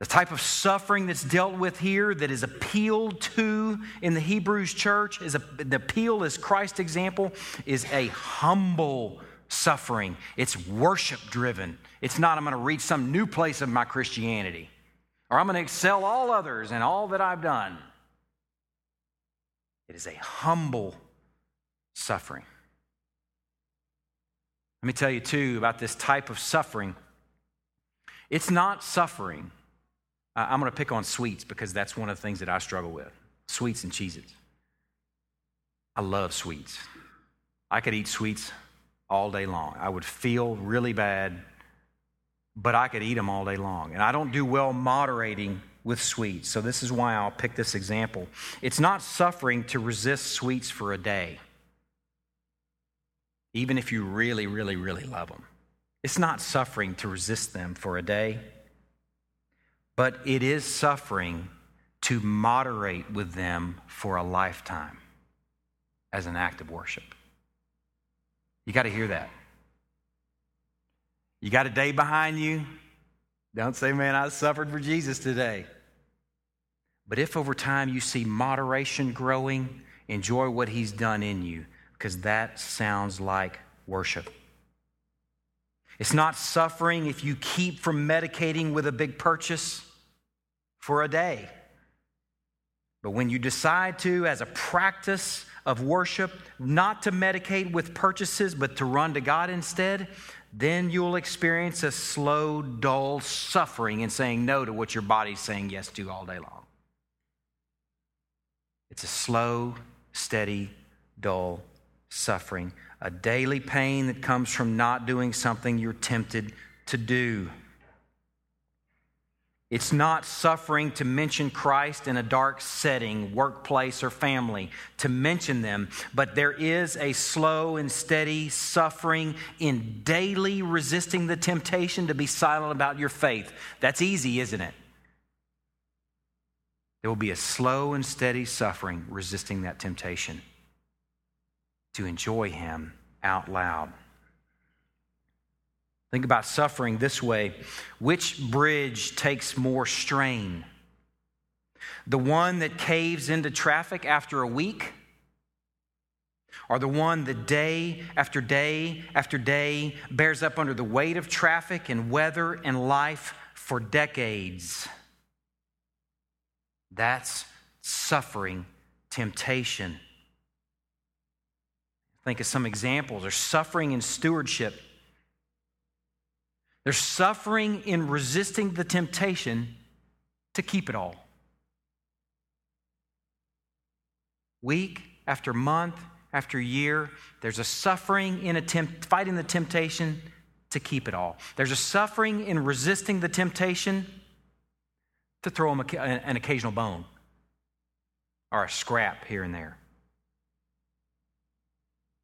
The type of suffering that's dealt with here, that is appealed to in the Hebrews church, the appeal is Christ's example, is a humble suffering. It's worship-driven. It's not, I'm going to reach some new place of my Christianity, or I'm going to excel all others in all that I've done. It is a humble suffering. Let me tell you, too, about this type of suffering. It's not suffering. I'm going to pick on sweets because that's one of the things that I struggle with. Sweets and Cheez-Its. I love sweets. I could eat sweets all day long. I would feel really bad, but I could eat them all day long. And I don't do well moderating with sweets. So this is why I'll pick this example. It's not suffering to resist sweets for a day, even if you really, really, really love them. It's not suffering to resist them for a day, but it is suffering to moderate with them for a lifetime as an act of worship. You got to hear that. You got a day behind you. Don't say, man, I suffered for Jesus today. But if over time you see moderation growing, enjoy what he's done in you, because that sounds like worship. It's not suffering if you keep from medicating with a big purchase for a day. But when you decide to, as a practice of worship, not to medicate with purchases, but to run to God instead, then you'll experience a slow, dull suffering in saying no to what your body's saying yes to all day long. It's a slow, steady, dull suffering, a daily pain that comes from not doing something you're tempted to do. It's not suffering to mention Christ in a dark setting, workplace, or family, to mention them, but there is a slow and steady suffering in daily resisting the temptation to be silent about your faith. That's easy, isn't it? There will be a slow and steady suffering resisting that temptation to enjoy him out loud. Think about suffering this way. Which bridge takes more strain? The one that caves into traffic after a week? Or the one that day after day after day bears up under the weight of traffic and weather and life for decades? That's suffering, temptation. Think of some examples. There's suffering in stewardship. There's suffering in resisting the temptation to keep it all. Week after month after year, there's a suffering in fighting the temptation to keep it all. There's a suffering in resisting the temptation to throw an occasional bone or a scrap here and there.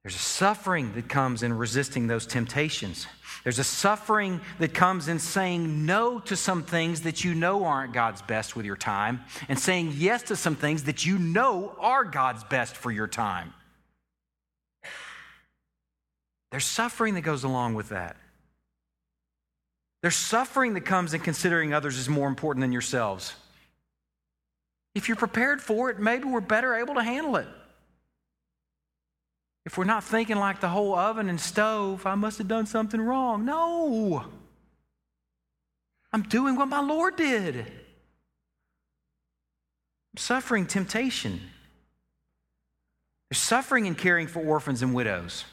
There's a suffering that comes in resisting those temptations. There's a suffering that comes in saying no to some things that you know aren't God's best with your time and saying yes to some things that you know are God's best for your time. There's suffering that goes along with that. There's suffering that comes in considering others as more important than yourselves. If you're prepared for it, maybe we're better able to handle it. If we're not thinking like the whole oven and stove, I must have done something wrong. No. I'm doing what my Lord did. I'm suffering temptation. There's suffering in caring for orphans and widows.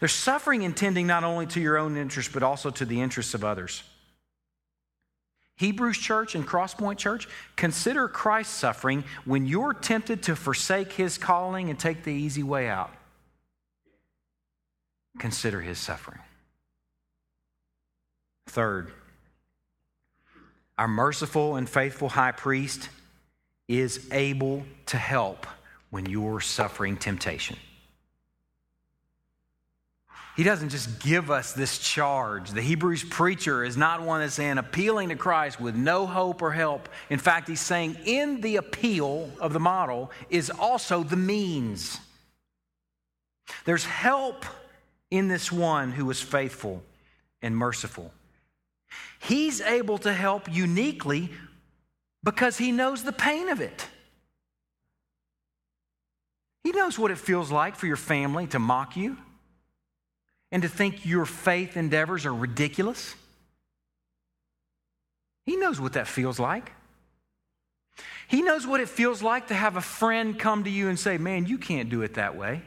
There's suffering in tending not only to your own interests, but also to the interests of others. Hebrews Church and Crosspoint Church, consider Christ's suffering when you're tempted to forsake his calling and take the easy way out. Consider his suffering. Third, our merciful and faithful high priest is able to help when you're suffering temptation. He doesn't just give us this charge. The Hebrews preacher is not one that's saying appealing to Christ with no hope or help. In fact, he's saying in the appeal of the model is also the means. There's help in this one who is faithful and merciful. He's able to help uniquely because he knows the pain of it. He knows what it feels like for your family to mock you and to think your faith endeavors are ridiculous. He knows what that feels like. He knows what it feels like to have a friend come to you and say, man, you can't do it that way.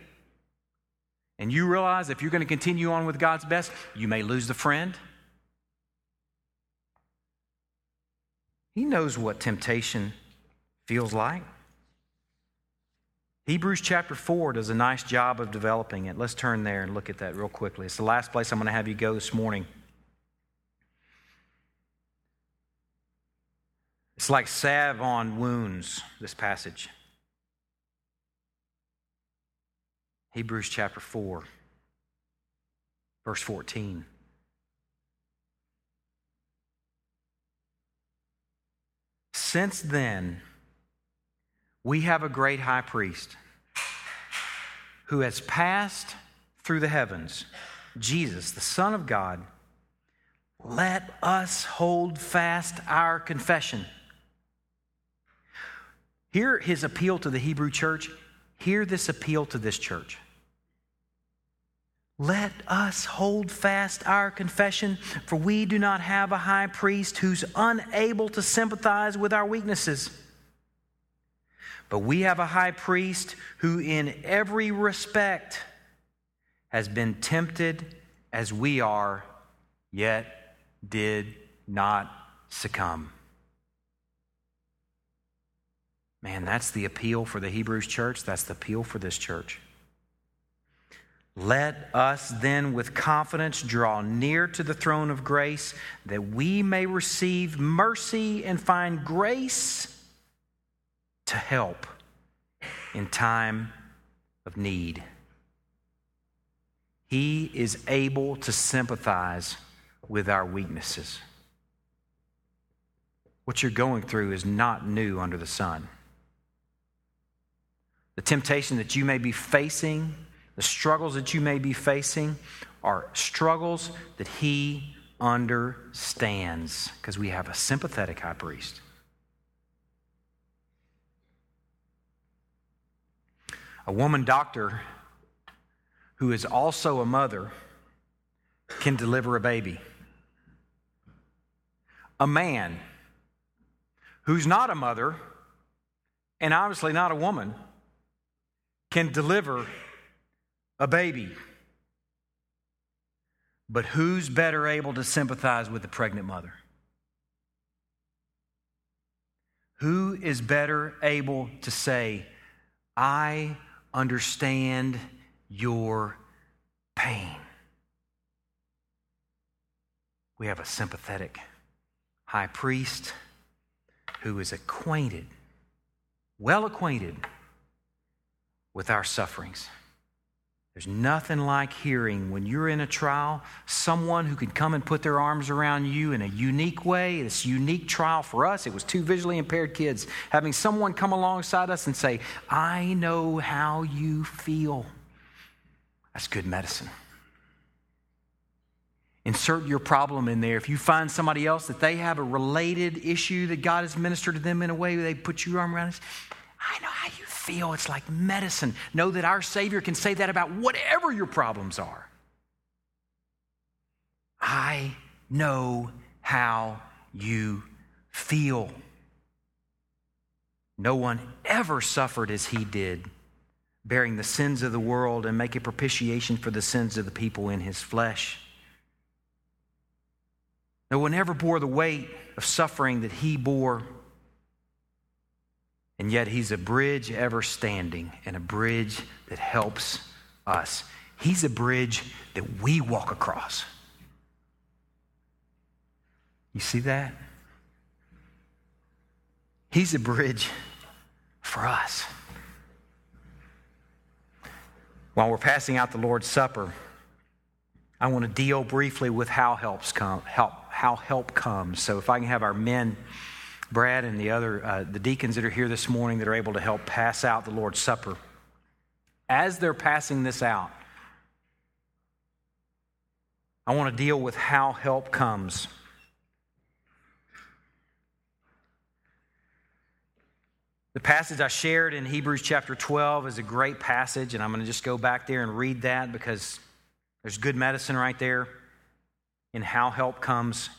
And you realize if you're going to continue on with God's best, you may lose the friend. He knows what temptation feels like. Hebrews chapter 4 does a nice job of developing it. Let's turn there and look at that real quickly. It's the last place I'm going to have you go this morning. It's like salve on wounds, this passage. Hebrews chapter 4, verse 14. Since then, we have a great high priest who has passed through the heavens, Jesus, the Son of God. Let us hold fast our confession. Hear his appeal to the Hebrew church. Hear this appeal to this church. Let us hold fast our confession, for we do not have a high priest who's unable to sympathize with our weaknesses. But we have a high priest who in every respect has been tempted as we are, yet did not succumb. Man, that's the appeal for the Hebrews church. That's the appeal for this church. Let us then with confidence draw near to the throne of grace that we may receive mercy and find grace to help in time of need. He is able to sympathize with our weaknesses. What you're going through is not new under the sun. The temptation that you may be facing, the struggles that you may be facing are struggles that he understands because we have a sympathetic high priest. A woman doctor who is also a mother can deliver a baby. A man who's not a mother and obviously not a woman can deliver a baby. But who's better able to sympathize with the pregnant mother? Who is better able to say, I understand your pain? We have a sympathetic high priest who is acquainted, well acquainted with our sufferings. There's nothing like hearing when you're in a trial, someone who can come and put their arms around you in a unique way. This unique trial for us, it was two visually impaired kids. Having someone come alongside us and say, I know how you feel. That's good medicine. Insert your problem in there. If you find somebody else that they have a related issue that God has ministered to them in a way where they put your arm around us, I know how you feel. It's like medicine. Know that our Savior can say that about whatever your problems are. I know how you feel. No one ever suffered as he did, bearing the sins of the world and making propitiation for the sins of the people in his flesh. No one ever bore the weight of suffering that he bore. And yet he's a bridge ever standing and a bridge that helps us. He's a bridge that we walk across. You see that? He's a bridge for us. While we're passing out the Lord's Supper, I want to deal briefly with how help comes. So if I can have our men, Brad and the other the deacons that are here this morning that are able to help pass out the Lord's Supper. As they're passing this out, I want to deal with how help comes. The passage I shared in Hebrews chapter 12 is a great passage, and I'm going to just go back there and read that because there's good medicine right there in how help comes.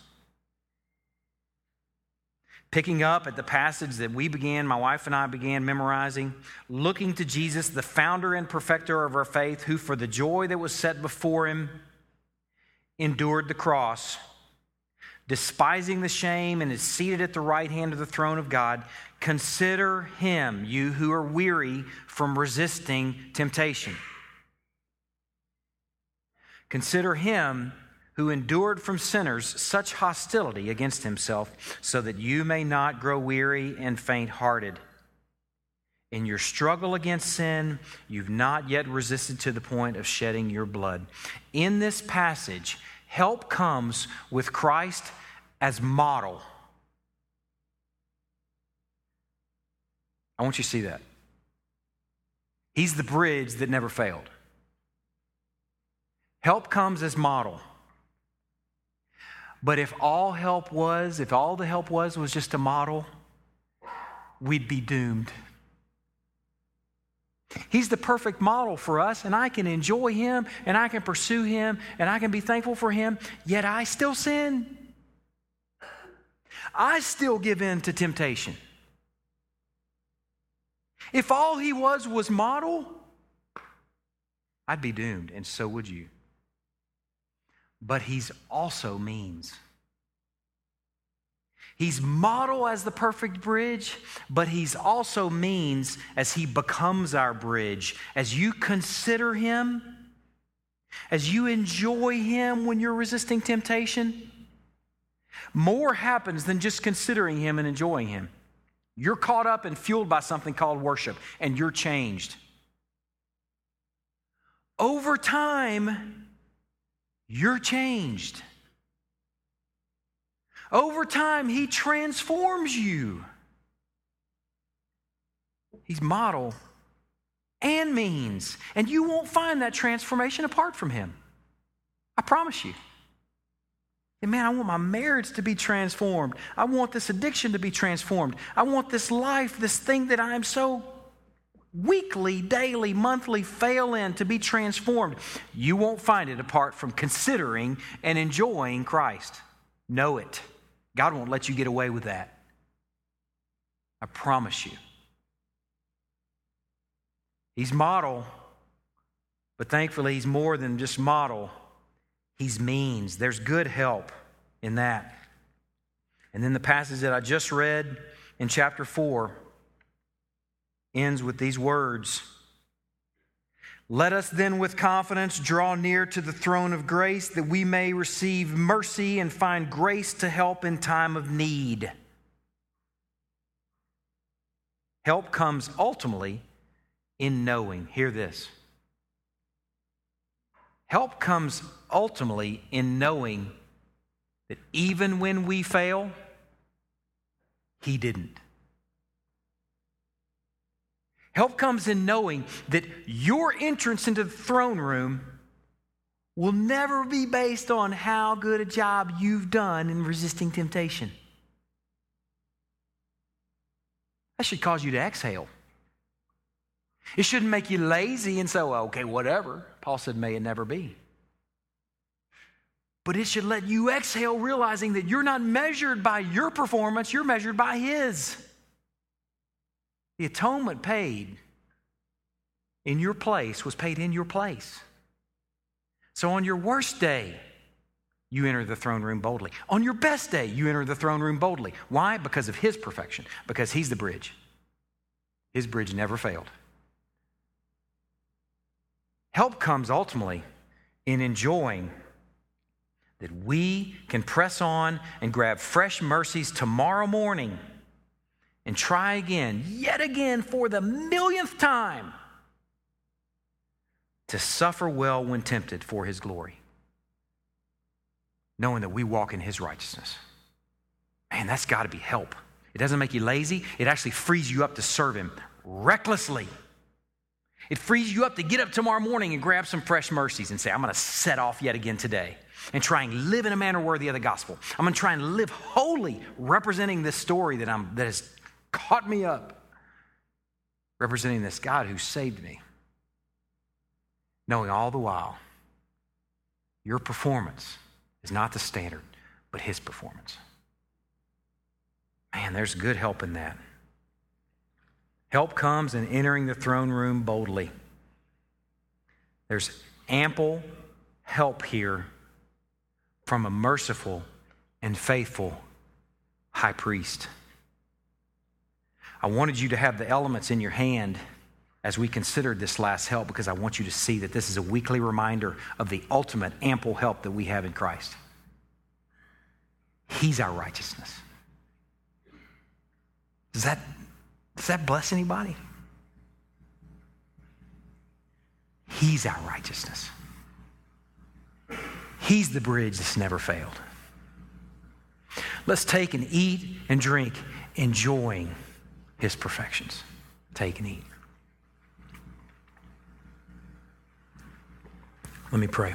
Picking up at the passage that my wife and I began memorizing, looking to Jesus, the founder and perfecter of our faith, who for the joy that was set before him endured the cross, despising the shame, and is seated at the right hand of the throne of God. Consider him, you who are weary from resisting temptation. Consider him who endured from sinners such hostility against himself, so that you may not grow weary and faint-hearted. In your struggle against sin, you've not yet resisted to the point of shedding your blood. In this passage, help comes with Christ as model. I want you to see that. He's the bridge that never failed. Help comes as model. But if all the help was just a model, we'd be doomed. He's the perfect model for us, and I can enjoy him, and I can pursue him, and I can be thankful for him, yet I still sin. I still give in to temptation. If all he was model, I'd be doomed, and so would you. But he's also means. He's model as the perfect bridge, but he's also means as he becomes our bridge. As you consider him, as you enjoy him when you're resisting temptation, more happens than just considering him and enjoying him. You're caught up and fueled by something called worship, and you're changed. Over time, you're changed. Over time, he transforms you. He's model and means, and you won't find that transformation apart from him. I promise you. And man, I want my marriage to be transformed. I want this addiction to be transformed. I want this life, this thing that I am so weekly, daily, monthly fail in to be transformed. You won't find it apart from considering and enjoying Christ. Know it. God won't let you get away with that. I promise you. He's model, but thankfully he's more than just model. He's means. There's good help in that. And then the passage that I just read in chapter 4 ends with these words. Let us then with confidence draw near to the throne of grace that we may receive mercy and find grace to help in time of need. Help comes ultimately in knowing. Hear this. Help comes ultimately in knowing that even when we fail, he didn't. Help comes in knowing that your entrance into the throne room will never be based on how good a job you've done in resisting temptation. That should cause you to exhale. It shouldn't make you lazy and say, well, okay, whatever. Paul said, may it never be. But it should let you exhale, realizing that you're not measured by your performance, you're measured by his. The atonement paid in your place was paid in your place. So on your worst day, you enter the throne room boldly. On your best day, you enter the throne room boldly. Why? Because of his perfection. Because he's the bridge. His bridge never failed. Help comes ultimately in enjoying that we can press on and grab fresh mercies tomorrow morning and try again, yet again, for the millionth time to suffer well when tempted for his glory, knowing that we walk in his righteousness. Man, that's got to be help. It doesn't make you lazy. It actually frees you up to serve him recklessly. It frees you up to get up tomorrow morning and grab some fresh mercies and say, I'm going to set off yet again today and try and live in a manner worthy of the gospel. I'm going to try and live holy, representing this story that has caught me up, representing this God who saved me, knowing all the while your performance is not the standard, but his performance. Man, there's good help in that. Help comes in entering the throne room boldly. There's ample help here from a merciful and faithful high priest. I wanted you to have the elements in your hand as we considered this last help, because I want you to see that this is a weekly reminder of the ultimate ample help that we have in Christ. He's our righteousness. Does that bless anybody? He's our righteousness. He's the bridge that's never failed. Let's take and eat and drink, enjoying his perfections. Take and eat. Let me pray.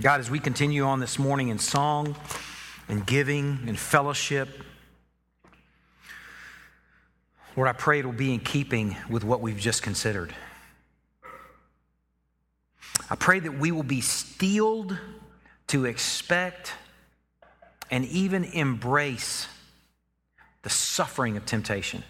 God, as we continue on this morning in song and giving and fellowship, Lord, I pray it will be in keeping with what we've just considered. I pray that we will be steeled to expect and even embrace the suffering of temptation.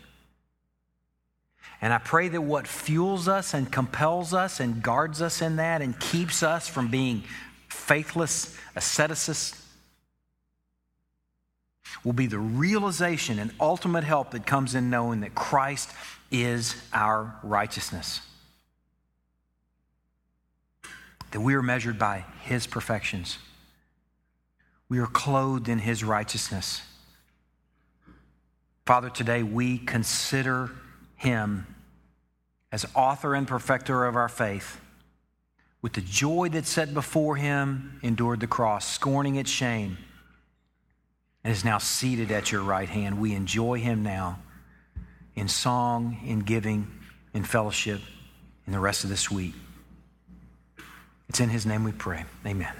And I pray that what fuels us and compels us and guards us in that and keeps us from being faithless asceticists will be the realization and ultimate help that comes in knowing that Christ is our righteousness. That we are measured by his perfections. We are clothed in his righteousness. Father, today we consider him as author and perfecter of our faith, with the joy that's set before him, endured the cross, scorning its shame, and is now seated at your right hand. We enjoy him now in song, in giving, in fellowship, in the rest of this week. It's in his name we pray. Amen.